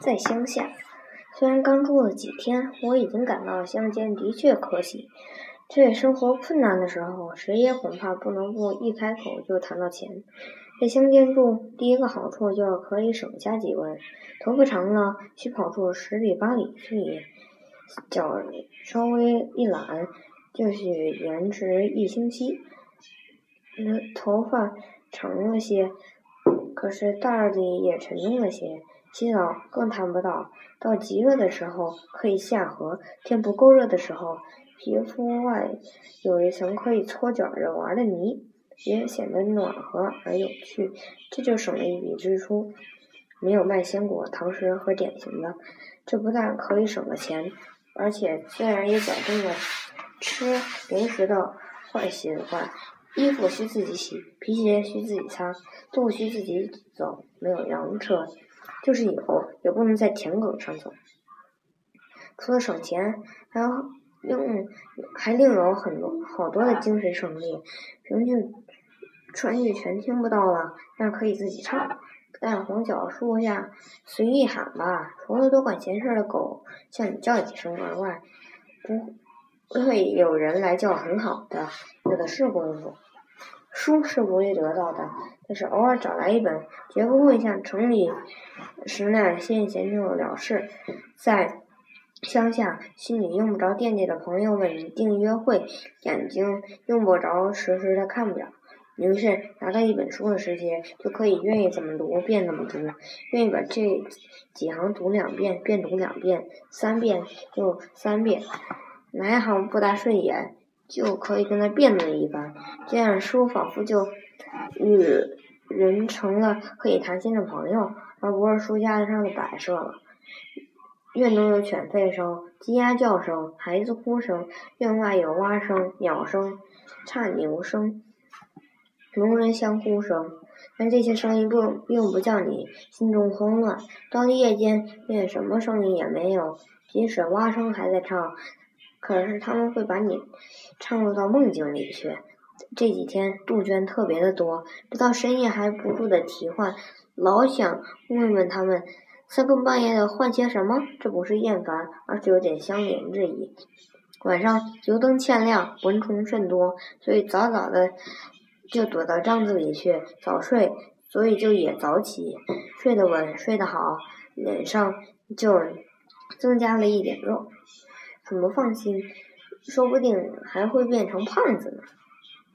在乡下，虽然刚住了几天，我已经感到乡间的确可喜。对生活困难的时候，谁也恐怕不能够一开口就谈到钱。在乡间住，第一个好处就是可以省下几文，头发长了需跑出10里8里去，脚稍微一懒就是延迟1星期。头发长了些，可是袋里也沉重了些，洗澡更谈不到。到极热的时候可以下河，天不够热的时候，皮肤外有一层可以搓脚着玩的泥，也显得暖和而有趣，这就省了一笔支出。没有卖鲜果、糖食和点心的，这不但可以省了钱，而且自然也矫正了吃零食的坏习惯。衣服需自己洗，皮鞋需自己擦，路需自己走，没有洋车，就是有也不能在田埂上走。除了省钱，还另有好多的精神胜利。平均川剧全听不到了，那可以自己唱，在红角树下随意喊吧。除了多管闲事的狗向你叫几声而外，不会有人来叫很好的，有的是功夫。书是不易得到的，但是偶尔找来一本，绝不会像城里时那闲闲就了事。在乡下，心里用不着惦记的朋友们订约会，眼睛用不着时时的看表。于是拿到一本书的时间，就可以愿意怎么读便怎么读，愿意把这几行读2遍便读2遍，3遍就3遍，哪一行不搭顺眼就可以跟他辩论一番。这样书仿佛就与人成了可以谈心的朋友，而不是书架上的摆设了。院中有犬吠声、鸡鸭叫声、孩子哭声，院外有蛙声、鸟声、差牛声、农人相呼声，但这些声音并不叫你心中慌乱。到了夜间，便什么声音也没有，即使蛙声还在唱，可是他们会把你唱入到梦境里去。这几天杜鹃特别的多，直到深夜还不住的啼唤，老想问问他们3更半夜的换些什么。这不是厌烦，而是有点相连之意。晚上油灯欠亮，蚊虫甚多，所以早早的就躲到帐子里去早睡，所以就也早起，睡得稳，睡得好，脸上就增加了一点肉。怎么放心，说不定还会变成胖子呢。